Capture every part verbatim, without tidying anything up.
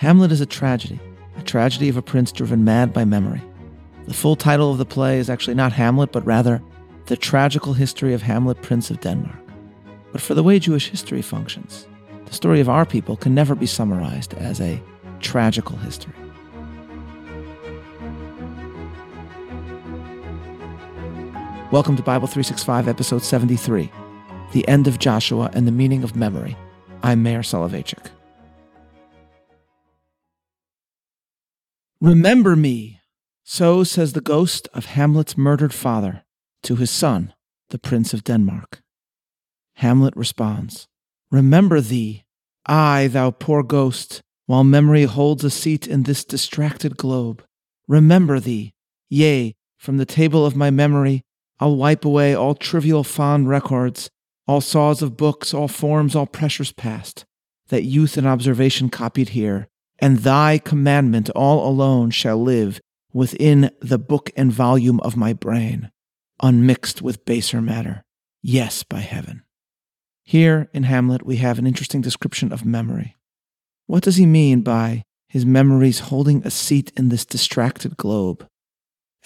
Hamlet is a tragedy, a tragedy of a prince driven mad by memory. The full title of the play is actually not Hamlet, but rather The Tragical History of Hamlet, Prince of Denmark. But for the way Jewish history functions, the story of our people can never be summarized as a tragical history. Welcome to Bible three sixty-five, Episode seventy-three, The End of Joshua and the Meaning of Memory. I'm Meir Soloveichik. Remember me, so says the ghost of Hamlet's murdered father to his son, the Prince of Denmark. Hamlet responds, Remember thee, I, thou poor ghost, while memory holds a seat in this distracted globe. Remember thee, yea, from the table of my memory, I'll wipe away all trivial fond records, all saws of books, all forms, all pressures past, that youth and observation copied here, and thy commandment all alone shall live within the book and volume of my brain, unmixed with baser matter. Yes, by heaven. Here in Hamlet we have an interesting description of memory. What does he mean by his memories holding a seat in this distracted globe?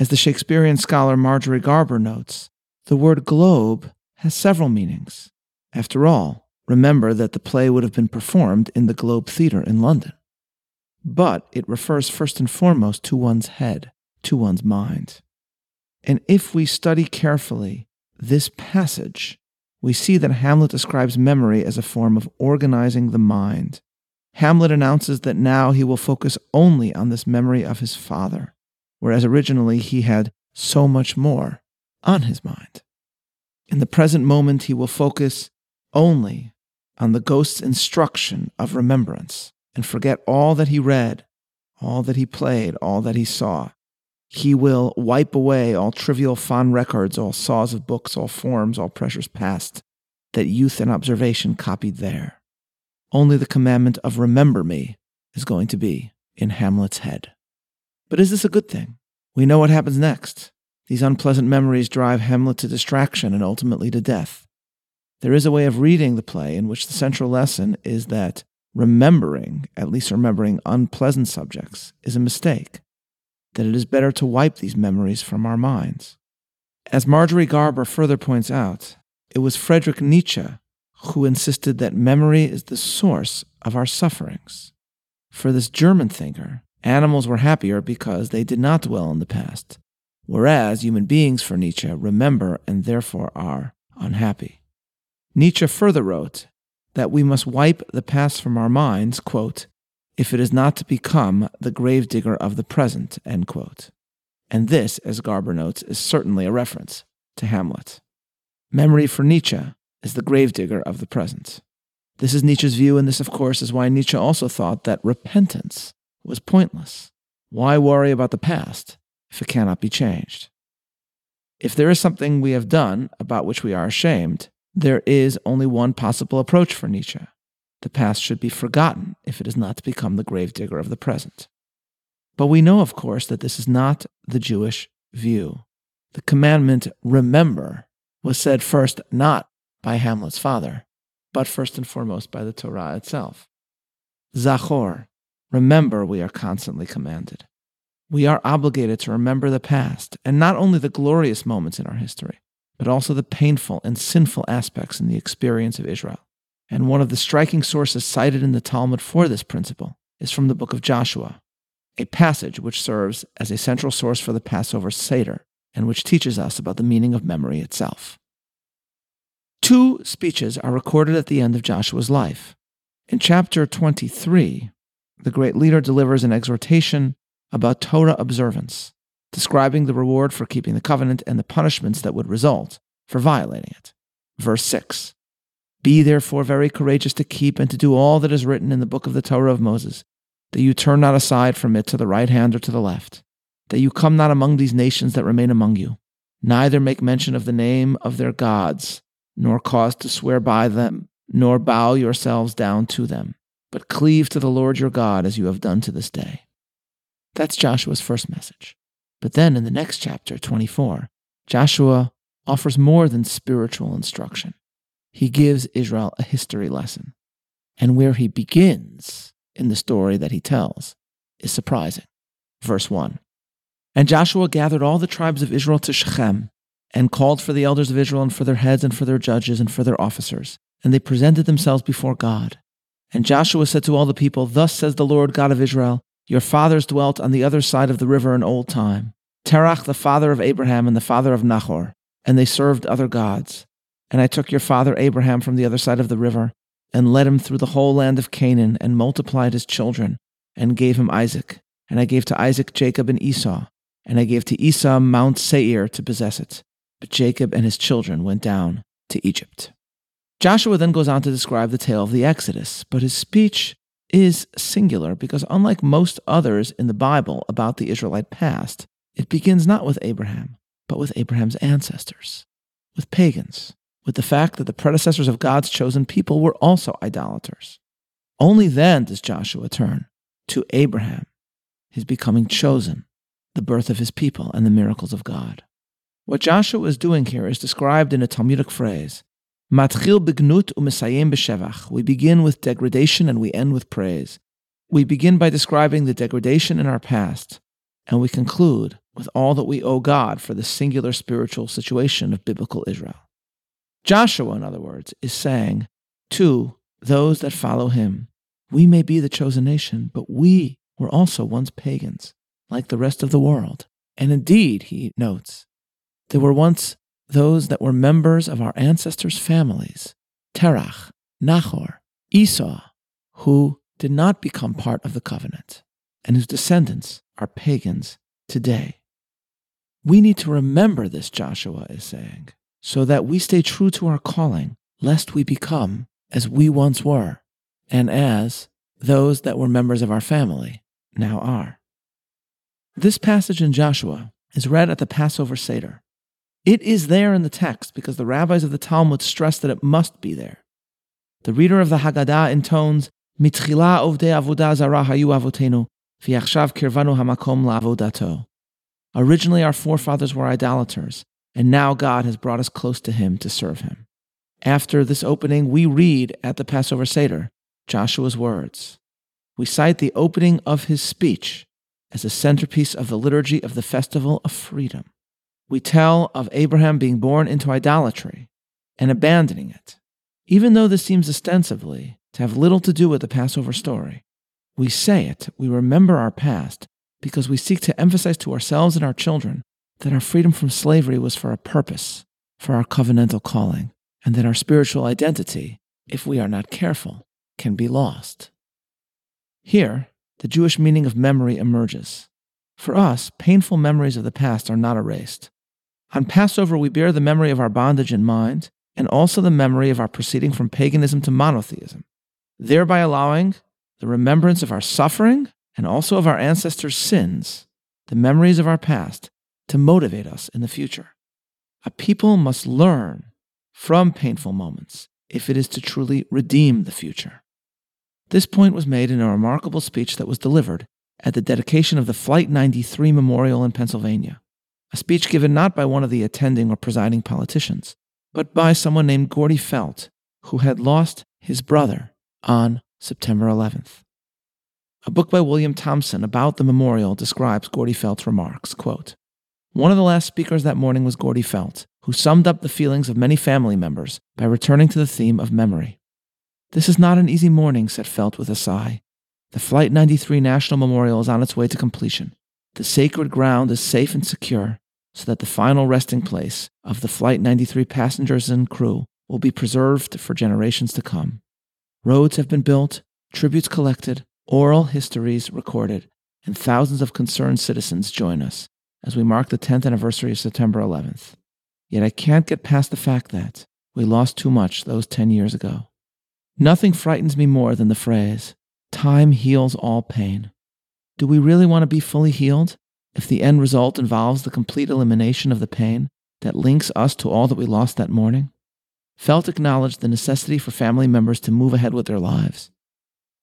As the Shakespearean scholar Marjorie Garber notes, the word globe has several meanings. After all, remember that the play would have been performed in the Globe Theatre in London. But it refers first and foremost to one's head, to one's mind. And if we study carefully this passage, we see that Hamlet describes memory as a form of organizing the mind. Hamlet announces that now he will focus only on this memory of his father, whereas originally he had so much more on his mind. In the present moment, he will focus only on the ghost's instruction of remembrance and forget all that he read, all that he played, all that he saw. He will wipe away all trivial fond records, all saws of books, all forms, all pressures past, that youth and observation copied there. Only the commandment of remember me is going to be in Hamlet's head. But is this a good thing? We know what happens next. These unpleasant memories drive Hamlet to distraction and ultimately to death. There is a way of reading the play in which the central lesson is that remembering, at least remembering unpleasant subjects, is a mistake, that it is better to wipe these memories from our minds. As Marjorie Garber further points out, it was Friedrich Nietzsche who insisted that memory is the source of our sufferings. For this German thinker, animals were happier because they did not dwell on the past, whereas human beings, for Nietzsche, remember and therefore are unhappy. Nietzsche further wrote that we must wipe the past from our minds, quote, if it is not to become the gravedigger of the present, end quote. And this, as Garber notes, is certainly a reference to Hamlet. Memory for Nietzsche is the gravedigger of the present. This is Nietzsche's view, and this, of course, is why Nietzsche also thought that repentance was pointless. Why worry about the past if it cannot be changed? If there is something we have done about which we are ashamed, there is only one possible approach for Nietzsche. The past should be forgotten if it is not to become the gravedigger of the present. But we know, of course, that this is not the Jewish view. The commandment, remember, was said first not by Hamlet's father, but first and foremost by the Torah itself. Zachor, remember, we are constantly commanded. We are obligated to remember the past, and not only the glorious moments in our history, but also the painful and sinful aspects in the experience of Israel. And one of the striking sources cited in the Talmud for this principle is from the book of Joshua, a passage which serves as a central source for the Passover Seder, and which teaches us about the meaning of memory itself. Two speeches are recorded at the end of Joshua's life. In chapter twenty-three, the great leader delivers an exhortation about Torah observance, describing the reward for keeping the covenant and the punishments that would result for violating it. Verse six, Be therefore very courageous to keep and to do all that is written in the book of the Torah of Moses, that you turn not aside from it to the right hand or to the left, that you come not among these nations that remain among you, neither make mention of the name of their gods, nor cause to swear by them, nor bow yourselves down to them, but cleave to the Lord your God as you have done to this day. That's Joshua's first message. But then in the next chapter, twenty-four, Joshua offers more than spiritual instruction. He gives Israel a history lesson. And where he begins in the story that he tells is surprising. Verse one, "And Joshua gathered all the tribes of Israel to Shechem, and called for the elders of Israel, and for their heads, and for their judges, and for their officers. And they presented themselves before God. And Joshua said to all the people, 'Thus says the Lord God of Israel, your fathers dwelt on the other side of the river in old time, Terach the father of Abraham and the father of Nahor, and they served other gods. And I took your father Abraham from the other side of the river, and led him through the whole land of Canaan, and multiplied his children, and gave him Isaac. And I gave to Isaac Jacob and Esau, and I gave to Esau Mount Seir to possess it. But Jacob and his children went down to Egypt.'" Joshua then goes on to describe the tale of the Exodus, but his speech is singular because unlike most others in the Bible about the Israelite past, it begins not with Abraham, but with Abraham's ancestors, with pagans, with the fact that the predecessors of God's chosen people were also idolaters. Only then does Joshua turn to Abraham, his becoming chosen, the birth of his people, and the miracles of God. What Joshua is doing here is described in a Talmudic phrase, "Matchil bignut u'mesayim b'shevach." We begin with degradation and we end with praise. We begin by describing the degradation in our past, and we conclude with all that we owe God for the singular spiritual situation of biblical Israel. Joshua, in other words, is saying to those that follow him, we may be the chosen nation, but we were also once pagans, like the rest of the world. And indeed, he notes, there were once those that were members of our ancestors' families, Terach, Nahor, Esau, who did not become part of the covenant, and whose descendants are pagans today. We need to remember this, Joshua is saying, so that we stay true to our calling, lest we become as we once were, and as those that were members of our family now are. This passage in Joshua is read at the Passover Seder. It is there in the text because the rabbis of the Talmud stress that it must be there. The reader of the Haggadah intones, "Mitchila ovde avodah zara hayu avotenu fiyachshav kervanu hamakom laavodato." Originally our forefathers were idolaters, and now God has brought us close to him to serve him. After this opening, we read at the Passover Seder Joshua's words. We cite the opening of his speech as a centerpiece of the liturgy of the Festival of Freedom. We tell of Abraham being born into idolatry and abandoning it. Even though this seems ostensibly to have little to do with the Passover story, we say it, we remember our past, because we seek to emphasize to ourselves and our children that our freedom from slavery was for a purpose, for our covenantal calling, and that our spiritual identity, if we are not careful, can be lost. Here, the Jewish meaning of memory emerges. For us, painful memories of the past are not erased. On Passover, we bear the memory of our bondage in mind, and also the memory of our proceeding from paganism to monotheism, thereby allowing the remembrance of our suffering and also of our ancestors' sins, the memories of our past, to motivate us in the future. A people must learn from painful moments if it is to truly redeem the future. This point was made in a remarkable speech that was delivered at the dedication of the Flight ninety-three Memorial in Pennsylvania, a speech given not by one of the attending or presiding politicians, but by someone named Gordy Felt, who had lost his brother on September eleventh. A book by William Thompson about the memorial describes Gordy Felt's remarks, quote, "One of the last speakers that morning was Gordy Felt, who summed up the feelings of many family members by returning to the theme of memory. 'This is not an easy morning,' said Felt with a sigh. 'The Flight ninety-three National Memorial is on its way to completion. The sacred ground is safe and secure so that the final resting place of the Flight ninety-three passengers and crew will be preserved for generations to come. Roads have been built, tributes collected, oral histories recorded, and thousands of concerned citizens join us as we mark the tenth anniversary of September eleventh. Yet I can't get past the fact that we lost too much those ten years ago. Nothing frightens me more than the phrase, 'Time heals all pain.' Do we really want to be fully healed if the end result involves the complete elimination of the pain that links us to all that we lost that morning?" Felt acknowledged the necessity for family members to move ahead with their lives,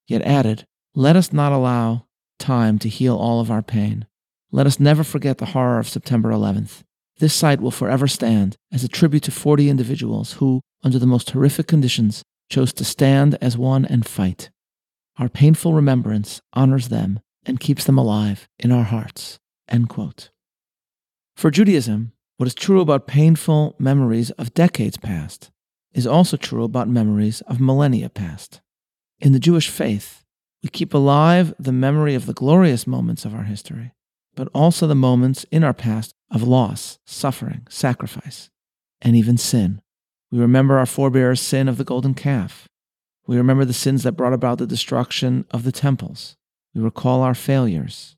yet added, "Let us not allow time to heal all of our pain. Let us never forget the horror of September eleventh. This site will forever stand as a tribute to forty individuals who, under the most horrific conditions, chose to stand as one and fight. Our painful remembrance honors them and keeps them alive in our hearts." End quote. For Judaism, what is true about painful memories of decades past is also true about memories of millennia past. In the Jewish faith, we keep alive the memory of the glorious moments of our history, but also the moments in our past of loss, suffering, sacrifice, and even sin. We remember our forebears' sin of the golden calf. We remember the sins that brought about the destruction of the temples. We recall our failures.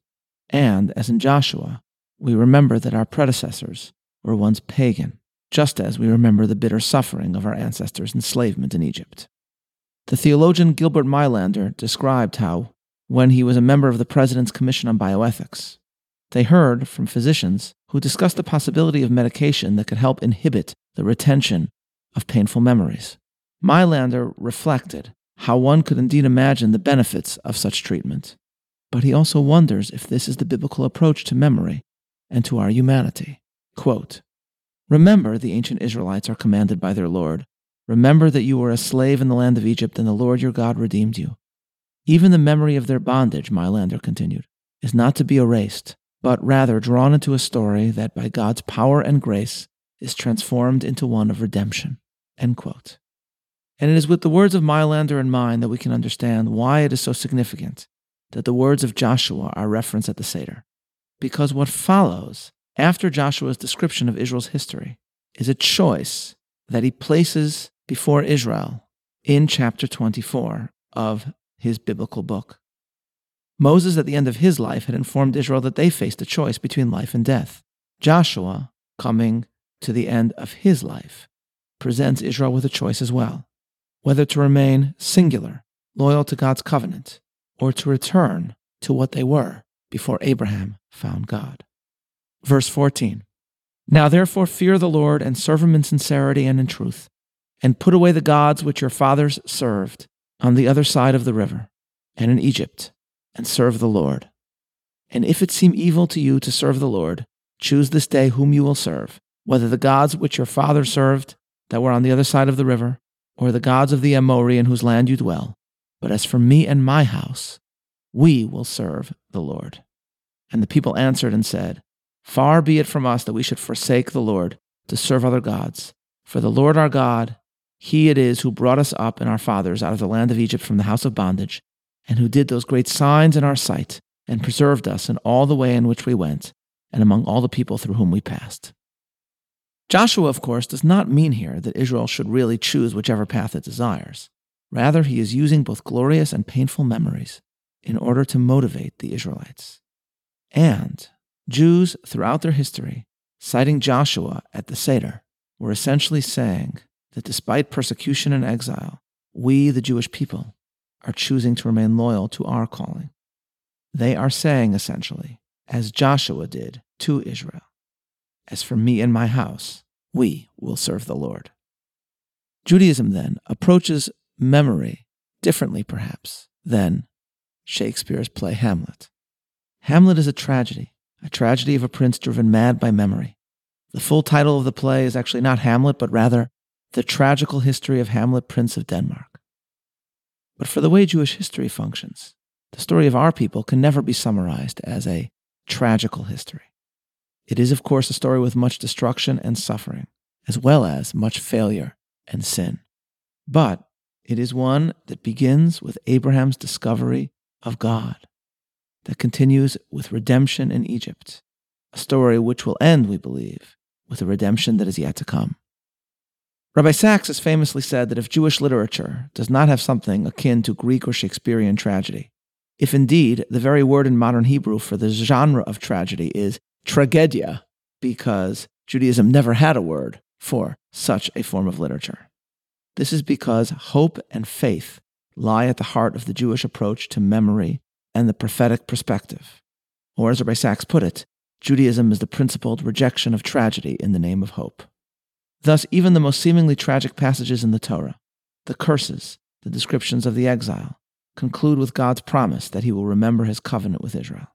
And, as in Joshua, we remember that our predecessors were once pagan, just as we remember the bitter suffering of our ancestors' enslavement in Egypt. The theologian Gilbert Meilaender described how, when he was a member of the President's Commission on Bioethics, they heard from physicians who discussed the possibility of medication that could help inhibit the retention of painful memories. Meilaender reflected how one could indeed imagine the benefits of such treatment, but he also wonders if this is the biblical approach to memory and to our humanity. Quote, "Remember, the ancient Israelites are commanded by their Lord, remember that you were a slave in the land of Egypt and the Lord your God redeemed you. Even the memory of their bondage," Meilaender continued, "is not to be erased, but rather drawn into a story that by God's power and grace is transformed into one of redemption." End quote. And it is with the words of Meilaender in mind that we can understand why it is so significant that the words of Joshua are referenced at the Seder. Because what follows after Joshua's description of Israel's history is a choice that he places before Israel in chapter twenty-four of his biblical book. Moses, at the end of his life, had informed Israel that they faced a choice between life and death. Joshua, coming to the end of his life, presents Israel with a choice as well, whether to remain singular, loyal to God's covenant, or to return to what they were before Abraham found God. Verse fourteen, "Now therefore fear the Lord, and serve him in sincerity and in truth, and put away the gods which your fathers served on the other side of the river, and in Egypt, and serve the Lord. And if it seem evil to you to serve the Lord, choose this day whom you will serve, whether the gods which your fathers served that were on the other side of the river, or the gods of the Amorrhees in whose land you dwell. But as for me and my house, we will serve the Lord." And the people answered and said, "Far be it from us that we should forsake the Lord to serve other gods. For the Lord our God, he it is who brought us up and our fathers out of the land of Egypt from the house of bondage, and who did those great signs in our sight, and preserved us in all the way in which we went, and among all the people through whom we passed." Joshua, of course, does not mean here that Israel should really choose whichever path it desires. Rather, he is using both glorious and painful memories in order to motivate the Israelites. And Jews throughout their history, citing Joshua at the Seder, were essentially saying that despite persecution and exile, we, the Jewish people, are choosing to remain loyal to our calling. They are saying, essentially, as Joshua did to Israel, "As for me and my house, we will serve the Lord." Judaism, then, approaches memory differently, perhaps, than Shakespeare's play Hamlet. Hamlet is a tragedy, a tragedy of a prince driven mad by memory. The full title of the play is actually not Hamlet, but rather The Tragical History of Hamlet, Prince of Denmark. But for the way Jewish history functions, the story of our people can never be summarized as a tragical history. It is, of course, a story with much destruction and suffering, as well as much failure and sin. But it is one that begins with Abraham's discovery of God, that continues with redemption in Egypt, a story which will end, we believe, with a redemption that is yet to come. Rabbi Sacks has famously said that if Jewish literature does not have something akin to Greek or Shakespearean tragedy, if indeed the very word in modern Hebrew for the genre of tragedy is tragedia, because Judaism never had a word for such a form of literature. This is because hope and faith lie at the heart of the Jewish approach to memory and the prophetic perspective. Or as Rabbi Sacks put it, Judaism is the principled rejection of tragedy in the name of hope. Thus, even the most seemingly tragic passages in the Torah, the curses, the descriptions of the exile, conclude with God's promise that he will remember his covenant with Israel.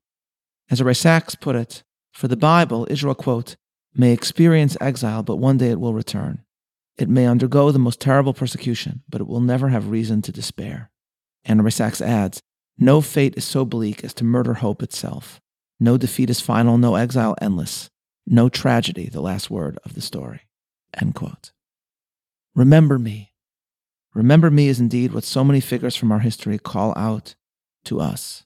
As Rabbi Sacks put it, for the Bible, Israel, quote, "may experience exile, but one day it will return. It may undergo the most terrible persecution, but it will never have reason to despair. And Rabbi Sacks adds, no fate is so bleak as to murder hope itself. No defeat is final, no exile endless. No tragedy, the last word of the story. End quote. Remember me. Remember me is indeed what so many figures from our history call out to us.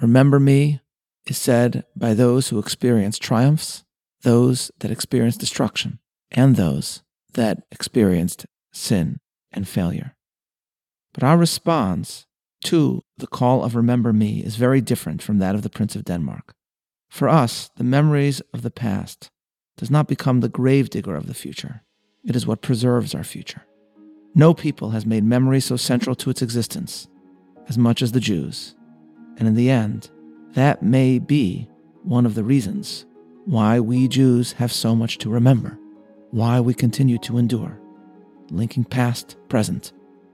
Remember me is said by those who experience triumphs, those that experience destruction, and those that experienced sin and failure. But our response to the call of remember me is very different from that of the Prince of Denmark. For us, the memories of the past does not become the gravedigger of the future. It is what preserves our future. No people has made memory so central to its existence as much as the Jews. And in the end, that may be one of the reasons why we Jews have so much to remember, why we continue to endure, linking past, present,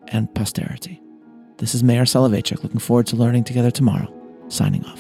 and posterity. This is Meir Soloveichik, looking forward to learning together tomorrow, signing off.